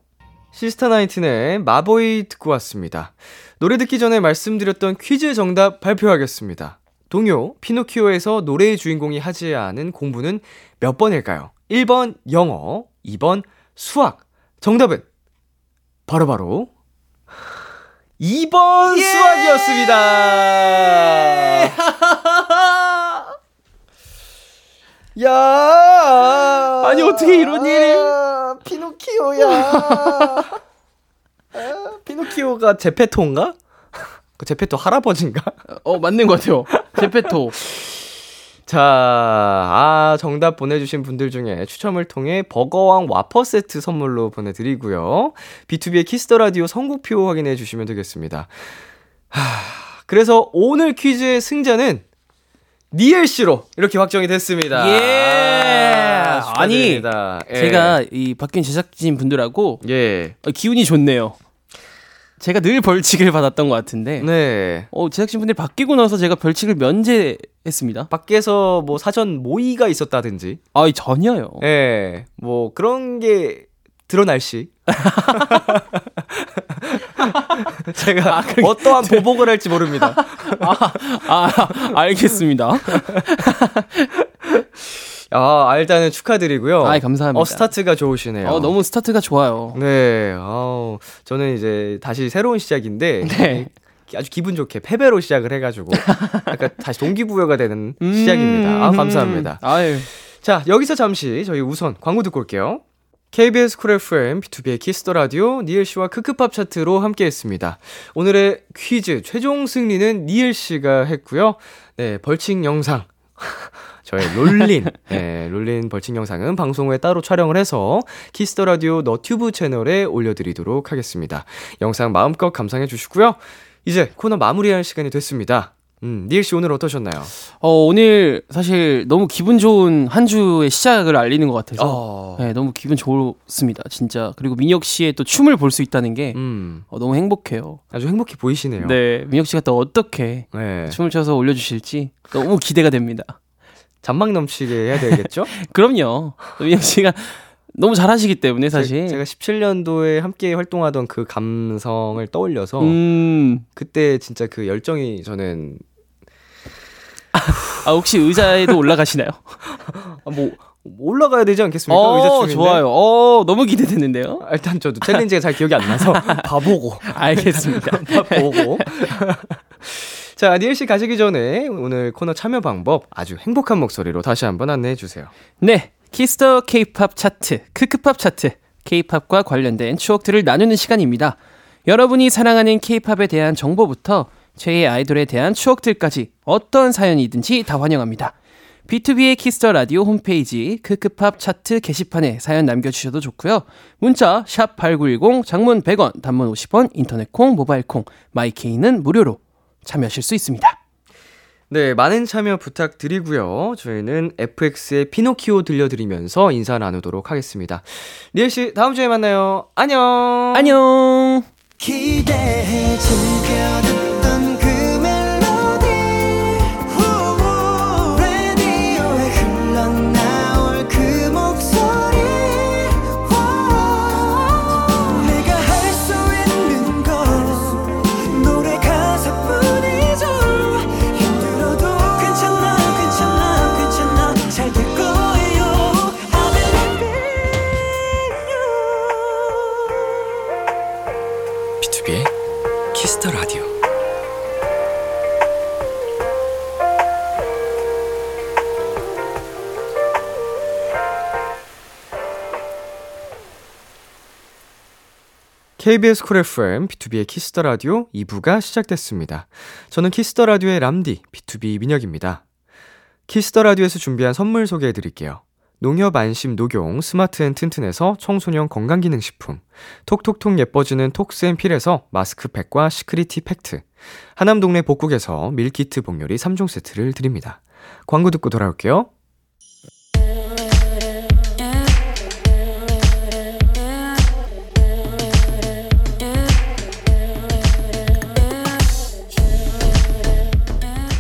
시스타나인틴의 마보이 듣고 왔습니다. 노래 듣기 전에 말씀드렸던 퀴즈 정답 발표하겠습니다. 동요 피노키오에서 노래의 주인공이 하지 않은 공부는 몇 번일까요? 일 번 영어, 이 번 수학. 정답은 바로바로 이 번 예! 수학이었습니다. 야, 아니 어떻게 이런 일이? 아, 피노키오야. 아, 피노키오가 제페토인가? 그 제페토 할아버지인가? 어, 맞는 것 같아요. 제페토. 자, 아, 정답 보내주신 분들 중에 추첨을 통해 버거왕 와퍼 세트 선물로 보내드리고요. 비투비의 키스더라디오 선곡표 확인해 주시면 되겠습니다. 하, 그래서 오늘 퀴즈의 승자는 니엘 씨로 이렇게 확정이 됐습니다. 예. 아, 아니, 예. 제가 이 바뀐 제작진 분들하고 예. 기운이 좋네요. 제가 늘 벌칙을 받았던 것 같은데, 네. 어, 제작진분들이 바뀌고 나서 제가 벌칙을 면제했습니다. 밖에서 뭐 사전 모의가 있었다든지. 아, 전혀요. 예. 네. 뭐 그런 게 드러날 시. 제가 아, 그게, 어떠한 제... 보복을 할지 모릅니다. 아, 아, 알겠습니다. 아, 일단은 축하드리고요. 아, 감사합니다. 어, 스타트가 좋으시네요. 어, 너무 스타트가 좋아요. 네, 어, 저는 이제 다시 새로운 시작인데 네. 아주 기분 좋게 패배로 시작을 해가지고 약간 다시 동기부여가 되는 음~ 시작입니다. 아, 감사합니다. 아유. 자, 여기서 잠시 저희 우선 광고 듣고 올게요. 케이비에스 쿨 에프엠, 비투비의 키스더라디오, 니엘씨와 คึ크팝 차트로 함께했습니다. 오늘의 퀴즈 최종 승리는 니엘씨가 했고요. 네, 벌칙 영상 저의 롤린, 네, 롤린 벌칙 영상은 방송 후에 따로 촬영을 해서 키스더라디오 너튜브 채널에 올려드리도록 하겠습니다. 영상 마음껏 감상해 주시고요. 이제 코너 마무리할 시간이 됐습니다. 음, 니엘씨 오늘 어떠셨나요? 어, 오늘 사실 너무 기분 좋은 한 주의 시작을 알리는 것 같아서 어... 네, 너무 기분 좋습니다. 진짜. 그리고 민혁씨의 또 춤을 볼 수 있다는 게 음. 어, 너무 행복해요. 아주 행복해 보이시네요. 네, 민혁씨가 또 어떻게 네. 춤을 춰서 올려주실지 너무 기대가 됩니다. 잔망 넘치게 해야 되겠죠? 그럼요. 민혁 씨가 너무 잘하시기 때문에 사실 제, 제가 십칠 년도에 함께 활동하던 그 감성을 떠올려서 음... 그때 진짜 그 열정이 저는 아, 혹시 의자에도 올라가시나요? 아, 뭐 올라가야 되지 않겠습니까? 어, 의자춤인데. 좋아요. 어, 너무 기대되는데요. 아, 일단 저도 챌린지가 잘 기억이 안 나서 봐보고 알겠습니다. 봐보고. 자, 니엘 씨 가시기 전에 오늘 코너 참여 방법 아주 행복한 목소리로 다시 한번 안내해 주세요. 네, 키스더 K-팝 차트, 크크팝 차트, K-팝과 관련된 추억들을 나누는 시간입니다. 여러분이 사랑하는 K-팝에 대한 정보부터 최애 아이돌에 대한 추억들까지 어떤 사연이든지 다 환영합니다. 비투비의 키스더 라디오 홈페이지 크크팝 차트 게시판에 사연 남겨주셔도 좋고요. 문자 샵팔구일공, 장문 백 원, 단문 오십 원, 인터넷 콩, 모바일 콩, 마이케이는 무료로 참여하실 수 있습니다. 네, 많은 참여 부탁드리고요. 저희는 에프엑스의 피노키오 들려드리면서 인사 나누도록 하겠습니다. 니엘씨 다음 주에 만나요. 안녕. 안녕. 기대해 주면 라디오. 케이비에스 쿨 에프엠, 비투비의 키스더 라디오 이 부가 시작됐습니다. 저는 키스더 라디오의 람디, 비투비 민혁입니다. 키스더 라디오에서 준비한 선물 소개해드릴게요. 농협 안심 녹용 스마트 앤 튼튼에서 청소년 건강기능식품, 톡톡톡 예뻐지는 톡스앤필에서 마스크팩과 시크릿티 팩트, 하남동네 복국에서 밀키트 복요리 삼 종 세트를 드립니다. 광고 듣고 돌아올게요.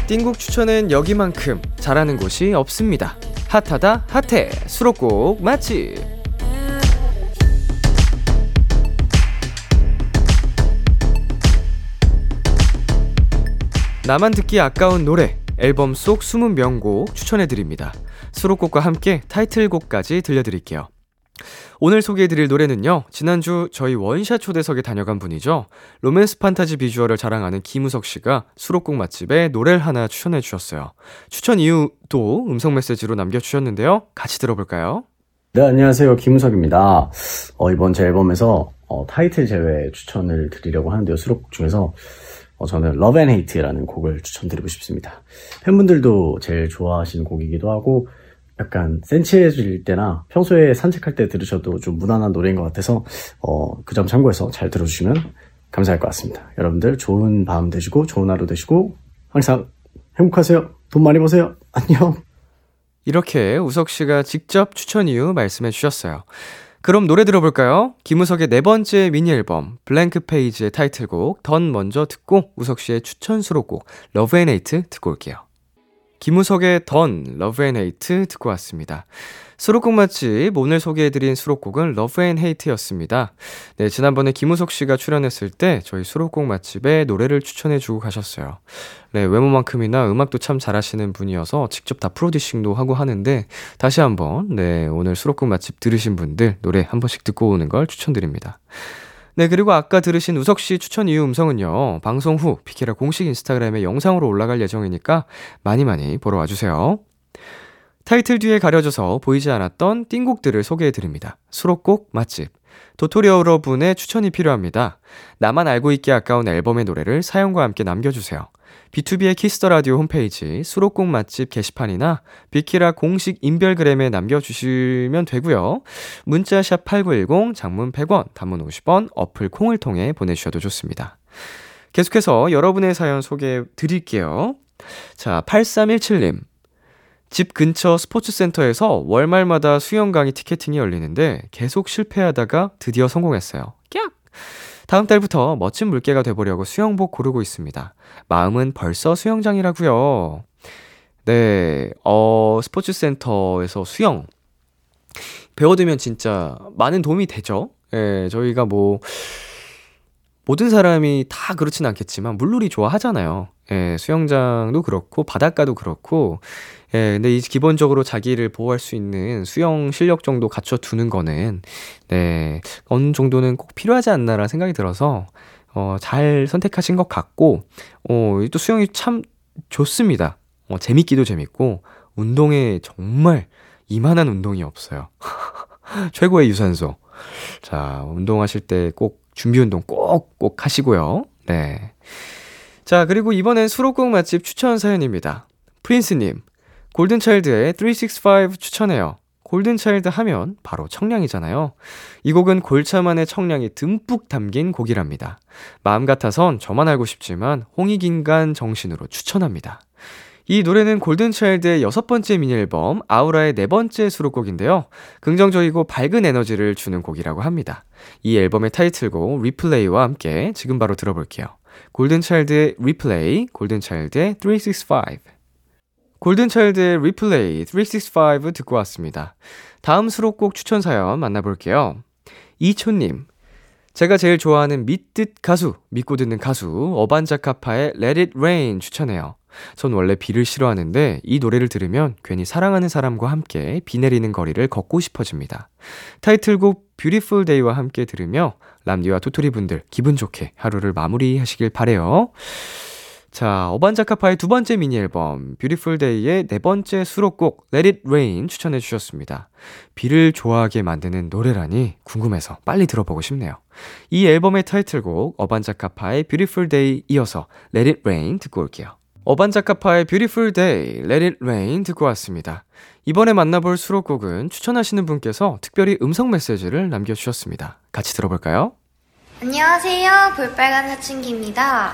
띵곡 추천은 여기만큼 잘하는 곳이 없습니다. 핫하다 핫해 수록곡 맛집. 나만 듣기 아까운 노래, 앨범 속 숨은 명곡 추천해드립니다. 수록곡과 함께 타이틀곡까지 들려드릴게요. 오늘 소개해드릴 노래는요, 지난주 저희 원샷 초대석에 다녀간 분이죠. 로맨스 판타지 비주얼을 자랑하는 김우석씨가 수록곡 맛집에 노래를 하나 추천해주셨어요. 추천 이유도 음성 메시지로 남겨주셨는데요, 같이 들어볼까요? 네, 안녕하세요, 김우석입니다. 어, 이번 제 앨범에서 어, 타이틀 제외 추천을 드리려고 하는데요, 수록곡 중에서 어, 저는 러브 앤 헤이트라는 곡을 추천드리고 싶습니다. 팬분들도 제일 좋아하시는 곡이기도 하고 약간 센치해질 때나 평소에 산책할 때 들으셔도 좀 무난한 노래인 것 같아서 어, 그 점 참고해서 잘 들어주시면 감사할 것 같습니다. 여러분들 좋은 밤 되시고 좋은 하루 되시고 항상 행복하세요. 돈 많이 버세요. 안녕. 이렇게 우석씨가 직접 추천 이유 말씀해 주셨어요. 그럼 노래 들어볼까요? 김우석의 네 번째 미니앨범 블랭크 페이지의 타이틀곡 던 먼저 듣고 우석씨의 추천 수록곡 러브 앤 헤이트 듣고 올게요. 김우석의 던, 러브 앤 헤이트 듣고 왔습니다. 수록곡 맛집, 오늘 소개해드린 수록곡은 러브 앤 헤이트였습니다. 네, 지난번에 김우석 씨가 출연했을 때 저희 수록곡 맛집에 노래를 추천해주고 가셨어요. 네, 외모만큼이나 음악도 참 잘하시는 분이어서 직접 다 프로듀싱도 하고 하는데, 다시 한번 네, 오늘 수록곡 맛집 들으신 분들 노래 한 번씩 듣고 오는 걸 추천드립니다. 네, 그리고 아까 들으신 우석씨 추천 이유 음성은요, 방송 후 비케라 공식 인스타그램에 영상으로 올라갈 예정이니까 많이 많이 보러 와주세요. 타이틀 뒤에 가려져서 보이지 않았던 띵곡들을 소개해드립니다. 수록곡 맛집, 도토리 여러분의 추천이 필요합니다. 나만 알고 있기 아까운 앨범의 노래를 사연과 함께 남겨주세요. 비투비의 키스더라디오 홈페이지 수록곡 맛집 게시판이나 비키라 공식 인별그램에 남겨주시면 되고요. 문자샵 팔구일공, 장문 백 원, 단문 오십 원, 어플 콩을 통해 보내주셔도 좋습니다. 계속해서 여러분의 사연 소개해드릴게요. 자, 팔삼일칠님, 집 근처 스포츠센터에서 월말마다 수영 강의 티켓팅이 열리는데 계속 실패하다가 드디어 성공했어요. 깍! 다음 달부터 멋진 물개가 돼보려고 수영복 고르고 있습니다. 마음은 벌써 수영장이라고요. 네, 어, 스포츠센터에서 수영 배워두면 진짜 많은 도움이 되죠. 예, 저희가 뭐 모든 사람이 다 그렇진 않겠지만 물놀이 좋아하잖아요. 예, 수영장도 그렇고 바닷가도 그렇고. 예, 근데 이 기본적으로 자기를 보호할 수 있는 수영 실력 정도 갖춰두는 거는 네, 어느 정도는 꼭 필요하지 않나라는 생각이 들어서 어, 잘 선택하신 것 같고, 어, 또 수영이 참 좋습니다. 어, 재밌기도 재밌고 운동에 정말 이만한 운동이 없어요. 최고의 유산소. 자, 운동하실 때 꼭 준비 운동 꼭 꼭 하시고요. 네. 자, 그리고 이번엔 수록곡 맛집 추천 사연입니다. 프린스님, 골든차일드의 삼백육십오 추천해요. 골든차일드 하면 바로 청량이잖아요. 이 곡은 골차만의 청량이 듬뿍 담긴 곡이랍니다. 마음 같아선 저만 알고 싶지만 홍익인간 정신으로 추천합니다. 이 노래는 골든차일드의 여섯 번째 미니앨범 아우라의 네 번째 수록곡인데요, 긍정적이고 밝은 에너지를 주는 곡이라고 합니다. 이 앨범의 타이틀곡 리플레이와 함께 지금 바로 들어볼게요. 골든차일드의 리플레이, 골든차일드의 삼백육십오. 골든차일드의 리플레이, 삼백육십오 듣고 왔습니다. 다음 수록곡 추천 사연 만나볼게요. 이초님, 제가 제일 좋아하는 믿듯 가수, 믿고 듣는 가수 어반자카파의 Let It Rain 추천해요. 전 원래 비를 싫어하는데 이 노래를 들으면 괜히 사랑하는 사람과 함께 비 내리는 거리를 걷고 싶어집니다. 타이틀곡 Beautiful Day와 함께 들으며 람디와 도토리분들 기분 좋게 하루를 마무리하시길 바래요. 자, 어반자카파의 두 번째 미니앨범 Beautiful Day의 네 번째 수록곡 Let It Rain 추천해 주셨습니다. 비를 좋아하게 만드는 노래라니 궁금해서 빨리 들어보고 싶네요. 이 앨범의 타이틀곡 어반자카파의 Beautiful Day 이어서 Let It Rain 듣고 올게요. 어반자카파의 Beautiful Day, Let It Rain 듣고 왔습니다. 이번에 만나볼 수록곡은 추천하시는 분께서 특별히 음성 메시지를 남겨주셨습니다. 같이 들어볼까요? 안녕하세요, 볼빨간 사춘기입니다.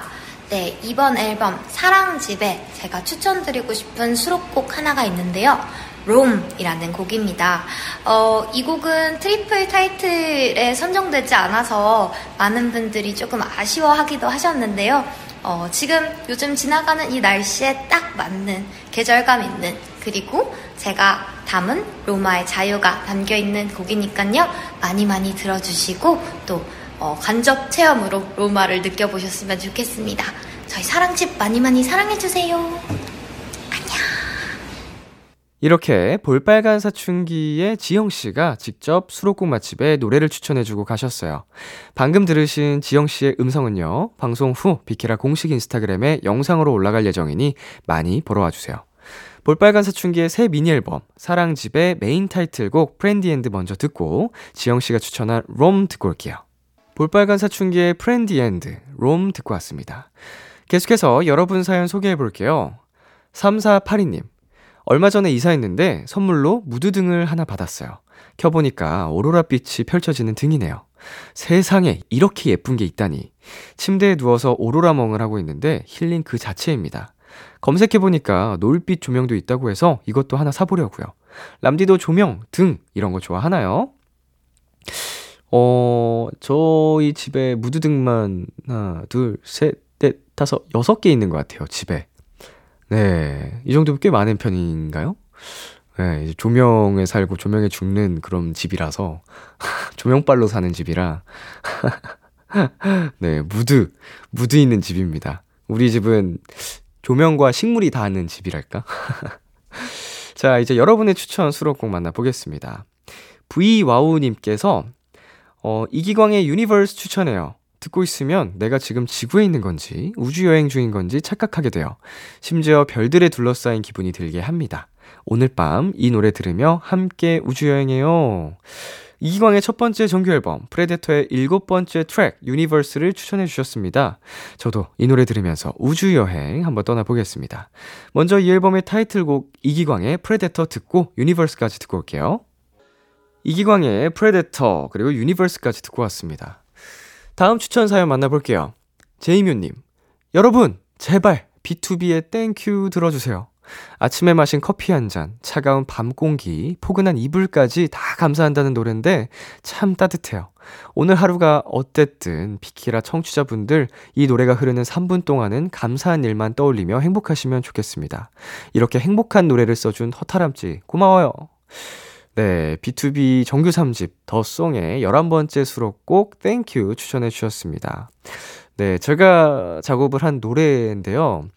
네, 이번 앨범 사랑집에 제가 추천드리고 싶은 수록곡 하나가 있는데요, 롬이라는 곡입니다. 어, 이 곡은 트리플 타이틀에 선정되지 않아서 많은 분들이 조금 아쉬워하기도 하셨는데요, 어, 지금 요즘 지나가는 이 날씨에 딱 맞는 계절감 있는, 그리고 제가 담은 로마의 자유가 담겨있는 곡이니까요, 많이 많이 들어주시고 또 어, 간접 체험으로 로마를 느껴보셨으면 좋겠습니다. 저희 사랑집 많이 많이 사랑해주세요. 안녕. 이렇게 볼빨간 사춘기의 지영씨가 직접 수록곡 맛집에 노래를 추천해주고 가셨어요. 방금 들으신 지영씨의 음성은요, 방송 후 비키라 공식 인스타그램에 영상으로 올라갈 예정이니 많이 보러 와주세요. 볼빨간 사춘기의 새 미니앨범 사랑집의 메인 타이틀곡 프렌디엔드 먼저 듣고 지영씨가 추천한 롬 듣고 올게요. 볼빨간 사춘기의 프렌디엔드, 롬 듣고 왔습니다. 계속해서 여러분 사연 소개해볼게요. 삼사팔이 님, 얼마 전에 이사했는데 선물로 무드등을 하나 받았어요. 켜보니까 오로라빛이 펼쳐지는 등이네요. 세상에 이렇게 예쁜 게 있다니. 침대에 누워서 오로라멍을 하고 있는데 힐링 그 자체입니다. 검색해보니까 노을빛 조명도 있다고 해서 이것도 하나 사보려고요. 람디도 조명, 등 이런 거 좋아하나요? 어, 저희 집에 무드등만 하나, 둘, 셋, 넷, 다섯, 여섯 개 있는 것 같아요, 집에. 네, 이 정도면 꽤 많은 편인가요? 네, 이제 조명에 살고 조명에 죽는 그런 집이라서 조명빨로 사는 집이라 네, 무드, 무드 있는 집입니다. 우리 집은 조명과 식물이 닿는 집이랄까? 자, 이제 여러분의 추천 수록곡 만나보겠습니다. 브이와우님께서 어, 이기광의 유니버스 추천해요. 듣고 있으면 내가 지금 지구에 있는 건지 우주여행 중인 건지 착각하게 돼요. 심지어 별들에 둘러싸인 기분이 들게 합니다. 오늘 밤 이 노래 들으며 함께 우주여행해요. 이기광의 첫 번째 정규앨범 프레데터의 일곱 번째 트랙 유니버스를 추천해 주셨습니다. 저도 이 노래 들으면서 우주여행 한번 떠나보겠습니다. 먼저 이 앨범의 타이틀곡 이기광의 프레데터 듣고 유니버스까지 듣고 올게요. 이기광의 프레데터 그리고 유니버스까지 듣고 왔습니다. 다음 추천 사연 만나볼게요. 제이뮤님, 여러분 제발 비투비의 땡큐 들어주세요. 아침에 마신 커피 한 잔, 차가운 밤 공기, 포근한 이불까지 다 감사한다는 노래인데 참 따뜻해요. 오늘 하루가 어땠든 비키라 청취자분들 이 노래가 흐르는 삼 분 동안은 감사한 일만 떠올리며 행복하시면 좋겠습니다. 이렇게 행복한 노래를 써준 허탈함지 고마워요. 네, 비투비 정규 삼 집 더송의 열한 번째 수록곡 땡큐 추천해 주셨습니다. 네, 제가 작업을 한 노래인데요.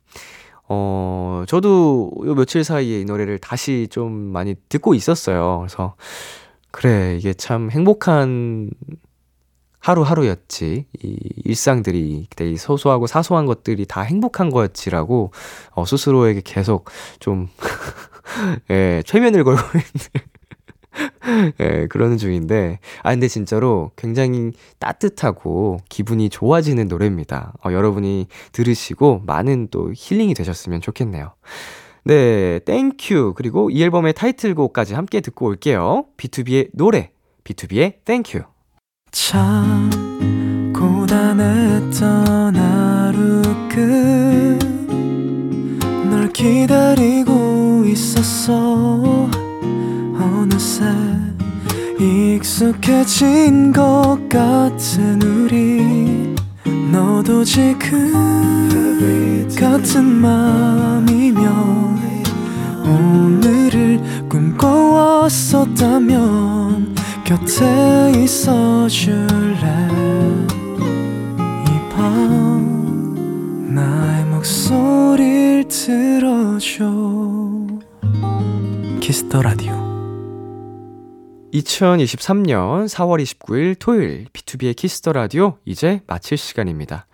어, 저도 요 며칠 사이에 이 노래를 다시 좀 많이 듣고 있었어요. 그래서 그래, 이게 참 행복한 하루하루였지. 이 일상들이, 이 소소하고 사소한 것들이 다 행복한 거였지라고 어, 스스로에게 계속 좀 예, 최면을 걸고 있는 예, 그러는 중인데, 아, 근데 진짜로 굉장히 따뜻하고 기분이 좋아지는 노래입니다. 어, 여러분이 들으시고 많은 또 힐링이 되셨으면 좋겠네요. 네, 땡큐 그리고 이 앨범의 타이틀곡까지 함께 듣고 올게요. 비투비의 노래, 비투비의 땡큐. 참 고단했던 하루 끝 널 기다리고 있었어. 어느새 익숙해진 것 같은 우리, 너도 지금 같은 맘이며 오늘을 꿈꿔왔었다면 곁에 있어줄래. 이 밤 나의 목소리를 들어줘. 키스더라디오 이천이십삼 년 사월 이십구일 토요일 비투비의 키스더라디오 이제 마칠 시간입니다.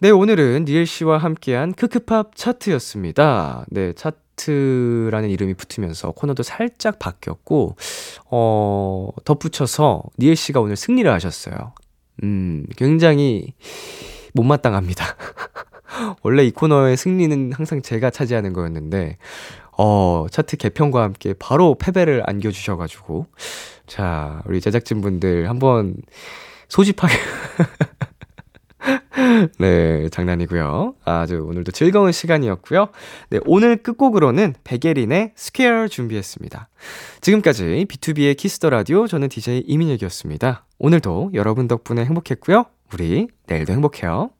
네, 오늘은 니엘씨와 함께한 ㅋㅋ팝 차트였습니다. 네, 차트라는 이름이 붙으면서 코너도 살짝 바뀌었고 어, 덧붙여서 니엘씨가 오늘 승리를 하셨어요. 음, 굉장히 못마땅합니다. 원래 이 코너의 승리는 항상 제가 차지하는 거였는데 어, 차트 개편과 함께 바로 패배를 안겨주셔가지고 자 우리 제작진분들 한번 소집하게 네 장난이고요. 아주 오늘도 즐거운 시간이었고요. 네 오늘 끝곡으로는 백예린의 스퀘어 준비했습니다. 지금까지 비투비의 키스더 라디오 저는 디제이 이민혁이었습니다. 오늘도 여러분 덕분에 행복했고요. 우리 내일도 행복해요.